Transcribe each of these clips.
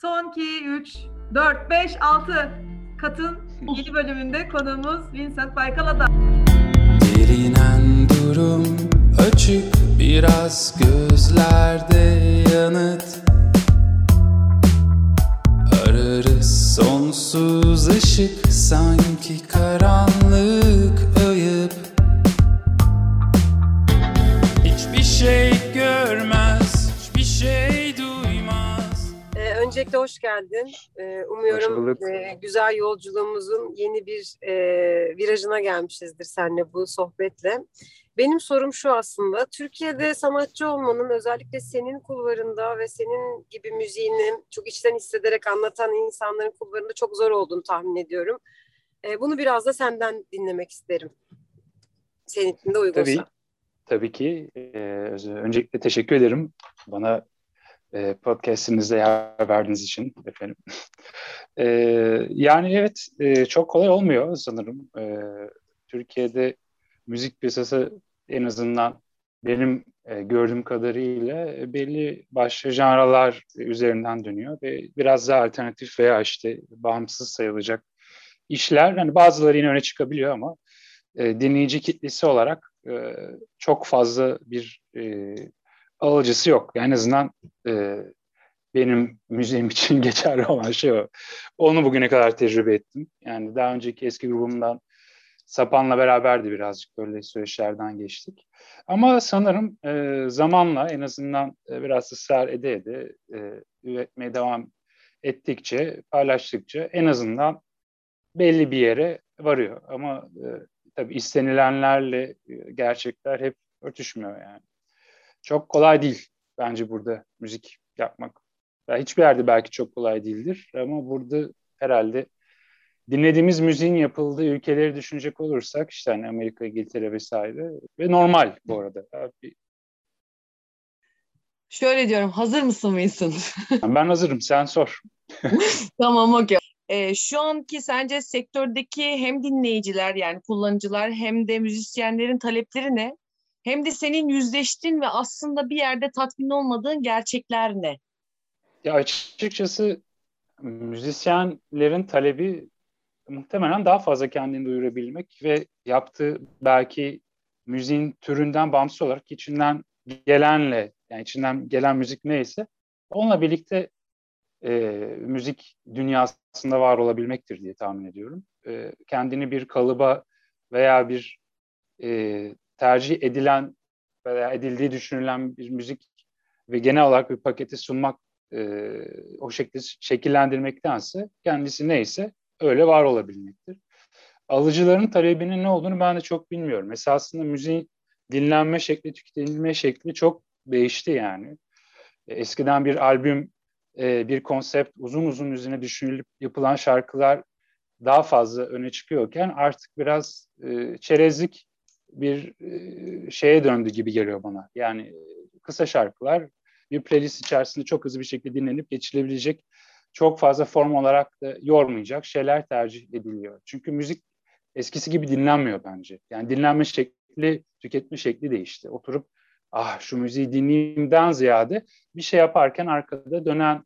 Son 2, 3, 4, 5, 6 katın yeni bölümünde konuğumuz Vincent Baykal Ada. Derinen durum açık, biraz gözlerde yanıt ararız, sonsuz ışık sanki karanlık ayıp. Hiçbir şey görmez, hiçbir şey duymaz. Öncelikle hoş geldin. Umuyorum güzel yolculuğumuzun yeni bir virajına gelmişizdir seninle bu sohbetle. Benim sorum şu aslında, Türkiye'de sanatçı olmanın, özellikle senin kulvarında ve senin gibi müziğini çok içten hissederek anlatan insanların kulvarında çok zor olduğunu tahmin ediyorum. Bunu biraz da senden dinlemek isterim. Senin için de uygunsa. Tabii ki. Öncelikle teşekkür ederim bana podcast'inizde yer verdiğiniz için efendim. Yani evet, çok kolay olmuyor sanırım. Türkiye'de müzik piyasası en azından benim gördüğüm kadarıyla belli başlı janralar üzerinden dönüyor ve biraz daha alternatif veya işte bağımsız sayılacak işler, hani bazıları yine öne çıkabiliyor ama dinleyici kitlesi olarak çok fazla bir alıcısı yok. Yani en azından benim müziğim için geçerli olan şey o. Onu bugüne kadar tecrübe ettim. Yani daha önceki eski grubumdan Sapan'la beraber de birazcık böyle süreçlerden geçtik. Ama sanırım zamanla en azından biraz ısrar ede üretmeye devam ettikçe, paylaştıkça en azından belli bir yere varıyor. Ama tabii istenilenlerle gerçekler hep örtüşmüyor yani. Çok kolay değil bence burada müzik yapmak. Yani hiçbir yerde belki çok kolay değildir ama burada herhalde dinlediğimiz müziğin yapıldığı ülkeleri düşünecek olursak işte hani Amerika, İngiltere vesaire ve normal bu arada. Abi. Şöyle diyorum, hazır mısın Vincent? Ben hazırım, sen sor. Tamam, okey. Şu anki sence sektördeki hem dinleyiciler yani kullanıcılar hem de müzisyenlerin talepleri ne? Hem de senin yüzleştiğin ve aslında bir yerde tatmin olmadığın gerçekler ne? Ya açıkçası müzisyenlerin talebi muhtemelen daha fazla kendini duyurabilmek ve yaptığı belki müziğin türünden bağımsız olarak içinden gelenle, yani içinden gelen müzik neyse onunla birlikte müzik dünyasında var olabilmektir diye tahmin ediyorum. Kendini bir kalıba veya bir tercih edilen veya edildiği düşünülen bir müzik ve genel olarak bir paketi sunmak, o şekilde şekillendirmektense kendisi neyse öyle var olabilmektir. Alıcıların talebinin ne olduğunu ben de çok bilmiyorum. Esasında müziğin dinlenme şekli, tüketilme şekli çok değişti yani. Eskiden bir albüm, bir konsept, uzun üzerine düşünülüp yapılan şarkılar daha fazla öne çıkıyorken artık biraz çerezlik bir şeye döndü gibi geliyor bana. Yani kısa şarkılar bir playlist içerisinde çok hızlı bir şekilde dinlenip geçilebilecek, çok fazla form olarak da yormayacak şeyler tercih ediliyor. Çünkü müzik eskisi gibi dinlenmiyor bence. Yani dinlenme şekli, tüketme şekli değişti. Oturup şu müziği dinleyeyimden ziyade bir şey yaparken arkada dönen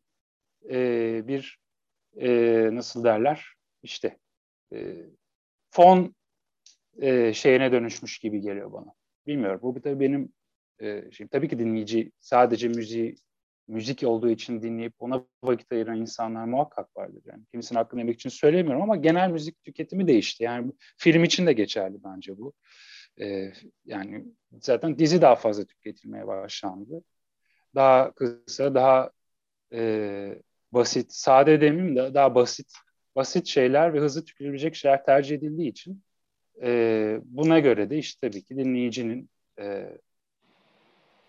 bir nasıl derler işte fon şeyine dönüşmüş gibi geliyor bana. Bilmiyorum. Bu tabii benim şimdi tabii ki dinleyici sadece müzik olduğu için dinleyip ona vakit ayıran insanlar muhakkak vardır. Yani kimisinin hakkını yemek için söylemiyorum ama genel müzik tüketimi değişti. Yani film için de geçerli bence bu. Yani zaten dizi daha fazla tüketilmeye başlandı. Daha kısa, daha basit, sade demeyeyim de daha basit şeyler ve hızlı tüketilebilecek şeyler tercih edildiği için buna göre de işte tabii ki dinleyicinin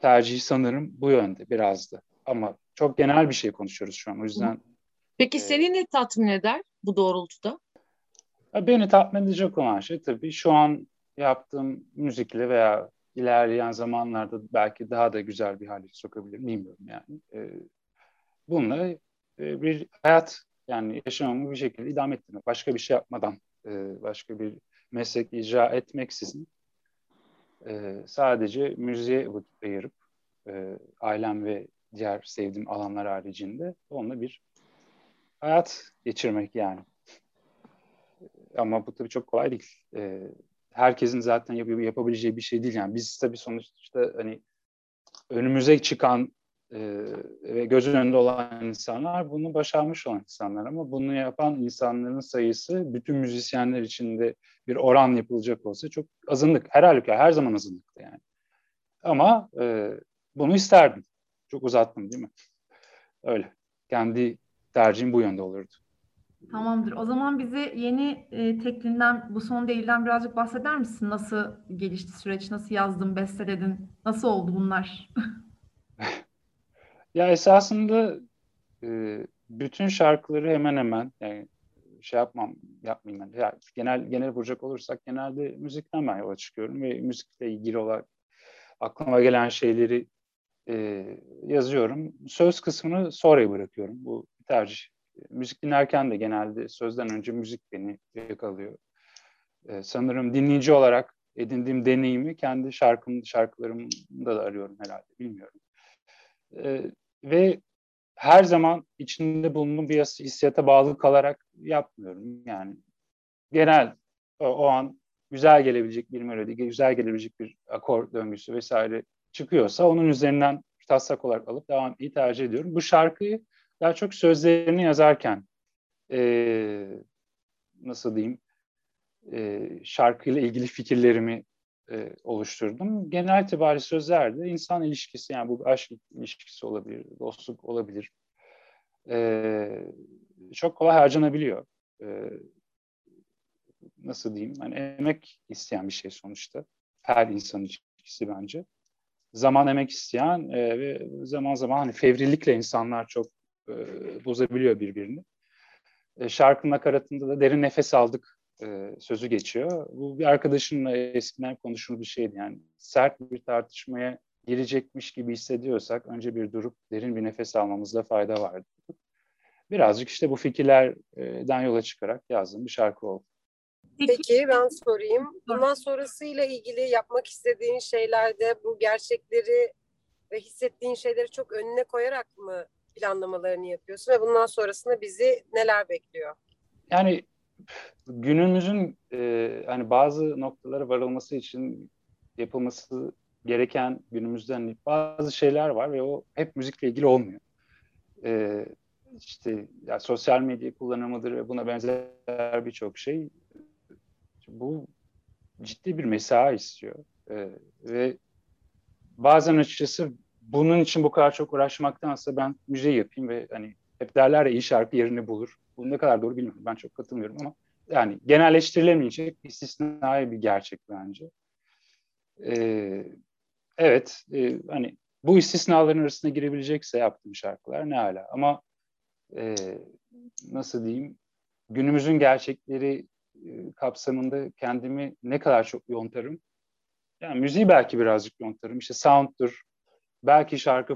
tercihi sanırım bu yönde biraz da. Ama çok genel bir şey konuşuyoruz şu an. O yüzden. Peki seni ne tatmin eder bu doğrultuda? Beni tatmin edecek olan şey tabii şu an yaptığım müzikle veya ilerleyen zamanlarda belki daha da güzel bir hale sokabilirim. Bilmiyorum yani. Bununla bir hayat, yani yaşamamı bir şekilde idame ettirmek. Başka bir şey yapmadan, başka bir meslek icra etmeksizin sadece müziğe vakit ayırıp ailem ve diğer sevdiğim alanlar haricinde onunla bir hayat geçirmek yani. Ama bu tabii çok kolay değil. Herkesin zaten yapabileceği bir şey değil yani. Biz tabii sonuçta hani önümüze çıkan ve gözün önünde olan insanlar, bunu başarmış olan insanlar, ama bunu yapan insanların sayısı bütün müzisyenler içinde bir oran yapılacak olsa çok azınlık. Her halükarda her zaman azınlıktı yani. Ama bunu isterdim. Çok uzattım değil mi? Öyle. Kendi tercihim bu yönde olurdu. Tamamdır. O zaman bize yeni teklinden, bu son değilden birazcık bahseder misin? Nasıl gelişti süreç? Nasıl yazdın, besteledin? Nasıl oldu bunlar? Ya esasında bütün şarkıları hemen hemen, yani yapmayayım. Yani. Yani genel vuracak olursak genelde müzikten ben yola çıkıyorum ve müzikle ilgili olarak aklıma gelen şeyleri yazıyorum. Söz kısmını sonraya bırakıyorum. Bu bir tercih. Müzik dinlerken de genelde sözden önce müzik beni yakalıyor. Sanırım dinleyici olarak edindiğim deneyimi kendi şarkılarımda da arıyorum herhalde, bilmiyorum. Ve her zaman içinde bulunduğum bir hissiyata bağlı kalarak yapmıyorum. Yani genel o an güzel gelebilecek bir melodi, güzel gelebilecek bir akor döngüsü vesaire çıkıyorsa onun üzerinden taslak olarak alıp devam etmeyi tercih ediyorum. Bu şarkıyı daha çok sözlerini yazarken nasıl diyeyim, şarkıyla ilgili fikirlerimi oluşturdum. Genel itibariyle sözlerde insan ilişkisi, yani bu aşk ilişkisi olabilir, dostluk olabilir. Çok kolay harcanabiliyor. Nasıl diyeyim? Yani emek isteyen bir şey sonuçta. Her insanın ilişkisi bence. Zaman emek isteyen ve zaman zaman hani fevrilikle insanlar çok bozabiliyor birbirini. Şarkının nakaratında da derin nefes aldık sözü geçiyor. Bu bir arkadaşımla eskiden konuşulur bir şeydi. Yani sert bir tartışmaya girecekmiş gibi hissediyorsak önce bir durup derin bir nefes almamızda fayda vardı. Birazcık işte bu fikirlerden yola çıkarak yazdığım bir şarkı oldu. Peki ben sorayım. Bundan sonrasıyla ilgili yapmak istediğin şeylerde bu gerçekleri ve hissettiğin şeyleri çok önüne koyarak mı planlamalarını yapıyorsun ve bundan sonrasında bizi neler bekliyor? Yani günümüzün hani bazı noktalara varılması için yapılması gereken günümüzden bazı şeyler var ve o hep müzikle ilgili olmuyor. İşte yani sosyal medya kullanımıdır ve buna benzer birçok şey. Bu ciddi bir mesai istiyor. Ve bazen açıkçası bunun için bu kadar çok uğraşmaktansa ben müziği yapayım ve hani hep derler ya, iyi şarkı yerini bulur. Bu ne kadar doğru bilmiyorum. Ben çok katılmıyorum ama yani genelleştirilemeyecek istisnai bir gerçek bence. Evet, hani bu istisnaların arasına girebilecekse yaptığım şarkılar ne hala. Ama nasıl diyeyim, günümüzün gerçekleri kapsamında kendimi ne kadar çok yontarım. Yani müziği belki birazcık yontarım. İşte sound'dur. Belki şarkı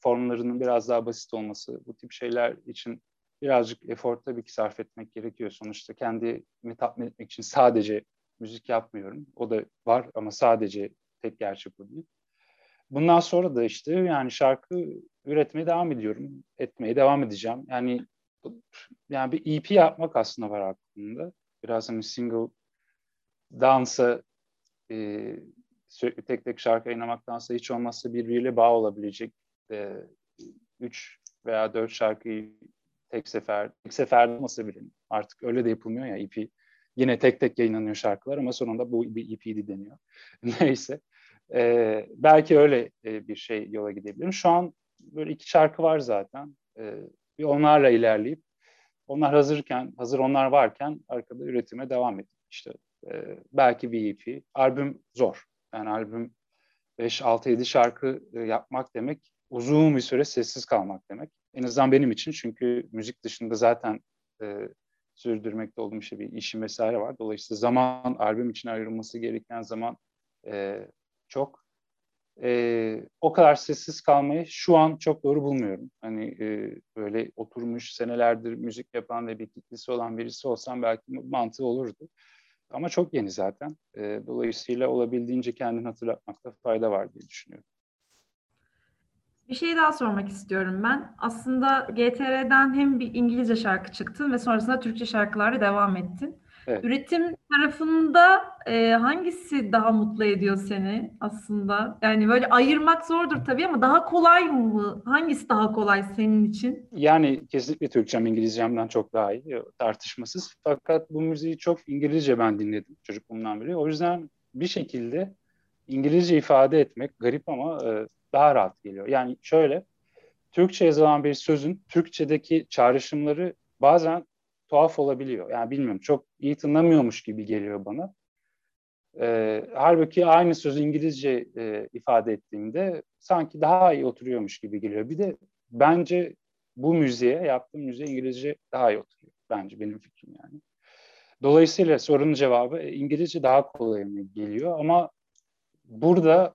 formlarının biraz daha basit olması, bu tip şeyler için birazcık efor tabii ki sarf etmek gerekiyor. Sonuçta kendimi tatmin etmek için sadece müzik yapmıyorum. O da var ama sadece tek gerçek bu değil. Bundan sonra da işte yani şarkı üretmeye devam ediyorum. Etmeye devam edeceğim. Yani bir EP yapmak aslında var aklımda. Biraz hani single dansa sürekli tek tek şarkı yayınlamaktansa hiç olmazsa birbiriyle bağ olabilecek 3 veya 4 şarkıyı tek seferde olmasa bile artık öyle de yapılmıyor ya, EP. Yine tek tek yayınlanıyor şarkılar ama sonunda bu bir EP'di deniyor. Neyse. Belki öyle bir şey yola gidebilirim. Şu an böyle 2 şarkı var zaten. Bir onlarla ilerleyip onlar varken arkada üretime devam edip işte belki bir EP. Albüm zor. Yani albüm 5-6-7 şarkı yapmak demek, uzun bir süre sessiz kalmak demek. En azından benim için, çünkü müzik dışında zaten sürdürmekte olduğum işte bir işim vesaire var. Dolayısıyla zaman, albüm için ayrılması gereken zaman çok. O kadar sessiz kalmayı şu an çok doğru bulmuyorum. Hani böyle oturmuş senelerdir müzik yapan ve bir kitlesi olan birisi olsam belki mantığı olurdu. Ama çok yeni zaten. Dolayısıyla olabildiğince kendini hatırlatmakta fayda var diye düşünüyorum. Bir şey daha sormak istiyorum ben. Aslında GTR'den hem bir İngilizce şarkı çıktın ve sonrasında Türkçe şarkılarla devam ettin. Evet. Üretim tarafında hangisi daha mutlu ediyor seni aslında? Yani böyle ayırmak zordur tabii ama daha kolay mı? Hangisi daha kolay senin için? Yani kesinlikle Türkçem İngilizcemden çok daha iyi, tartışmasız. Fakat bu müziği çok İngilizce ben dinledim çocukluğumdan beri. O yüzden bir şekilde İngilizce ifade etmek garip ama daha rahat geliyor. Yani şöyle, Türkçe yazılan bir sözün Türkçedeki çağrışımları bazen tuhaf olabiliyor. Yani bilmiyorum, çok iyi tınlamıyormuş gibi geliyor bana. Halbuki aynı sözü İngilizce ifade ettiğimde sanki daha iyi oturuyormuş gibi geliyor. Bir de bence bu müziğe, yaptığım müziğe İngilizce daha iyi oturuyor. Bence benim fikrim yani. Dolayısıyla sorunun cevabı İngilizce daha kolay mı geliyor ama burada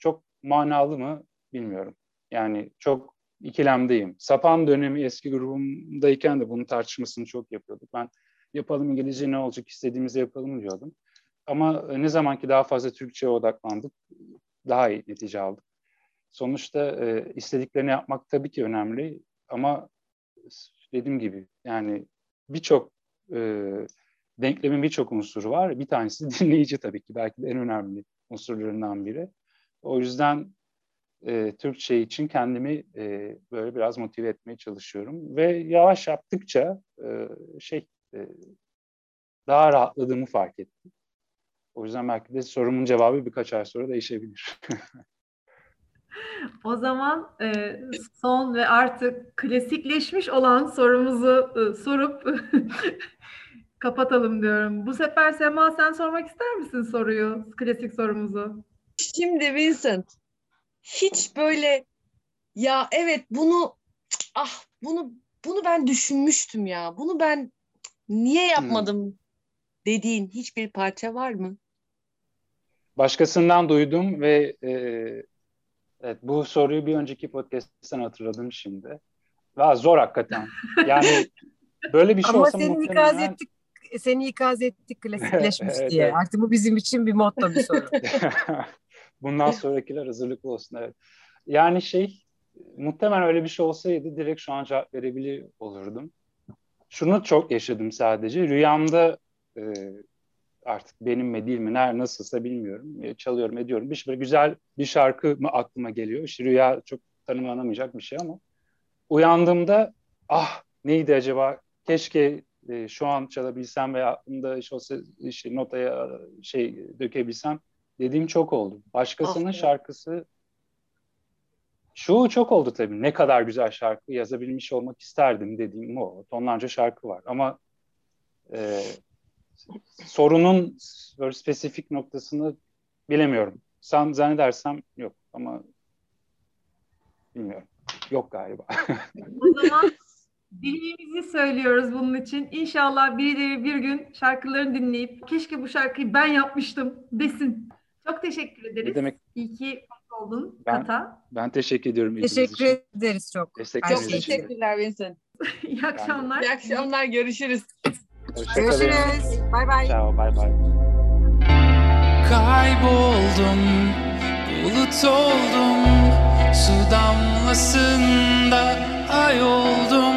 çok manalı mı bilmiyorum. Yani çok ikilemdeyim. Sapan dönemi eski grubumdayken de bunun tartışmasını çok yapıyorduk. Ben yapalım İngilizce, ne olacak, istediğimizi yapalım diyordum. Ama ne zamanki daha fazla Türkçe'ye odaklandık, daha iyi netice aldık. Sonuçta istediklerini yapmak tabii ki önemli ama dediğim gibi yani birçok denklemin birçok unsuru var. Bir tanesi dinleyici tabii ki, belki de en önemli unsurlarından biri. O yüzden Türkçe için kendimi böyle biraz motive etmeye çalışıyorum. Ve yavaş yaptıkça daha rahatladığımı fark ettim. O yüzden belki de sorumun cevabı birkaç ay sonra değişebilir. O zaman son ve artık klasikleşmiş olan sorumuzu sorup kapatalım diyorum. Bu sefer Sema, sen sormak ister misin soruyu, klasik sorumuzu? Şimdi Vincent, hiç böyle ya evet bunu ben düşünmüştüm ya, bunu ben niye yapmadım dediğin hiçbir parça var mı? Başkasından duydum ve evet, bu soruyu bir önceki podcast'ten hatırladım şimdi. Daha zor hakikaten. Yani böyle bir şey ama olsa muhtemelen... Ama seni ikaz ettik klasikleşmiş diye. Evet. Artık bu bizim için bir motto, bir soru. Bundan sonrakiler hazırlıklı olsun. Evet. Yani muhtemelen öyle bir şey olsaydı direkt şu an cevap verebiliyor olurdum. Şunu çok yaşadım sadece. Rüyamda artık benim mi değil mi, nasılsa bilmiyorum. Çalıyorum, ediyorum. Güzel bir şarkı mı aklıma geliyor? Rüya çok tanımlanamayacak bir şey ama uyandığımda neydi acaba? Keşke şu an çalabilsem veya aklımda olsa notaya dökebilsem dediğim çok oldu. Başkasının şarkısı çok oldu tabii. Ne kadar güzel şarkı yazabilmiş olmak isterdim dediğim o. Tonlarca şarkı var ama sorunun böyle spesifik noktasını bilemiyorum. Zannedersem yok ama bilmiyorum. Yok galiba. O zaman dileğimizi söylüyoruz bunun için. İnşallah birileri bir gün şarkılarını dinleyip keşke bu şarkıyı ben yapmıştım desin. Çok teşekkür ederiz. Ne demek? İyi ki oldun Kata. Ben teşekkür ediyorum. Teşekkür ederiz çok. Çok teşekkürler Vincent. İyi akşamlar. İyi akşamlar. Görüşürüz. Görüşürüz. Bay bay. Ciao, bay bay. Kayboldum, bulut oldum, su damlasında ay oldum.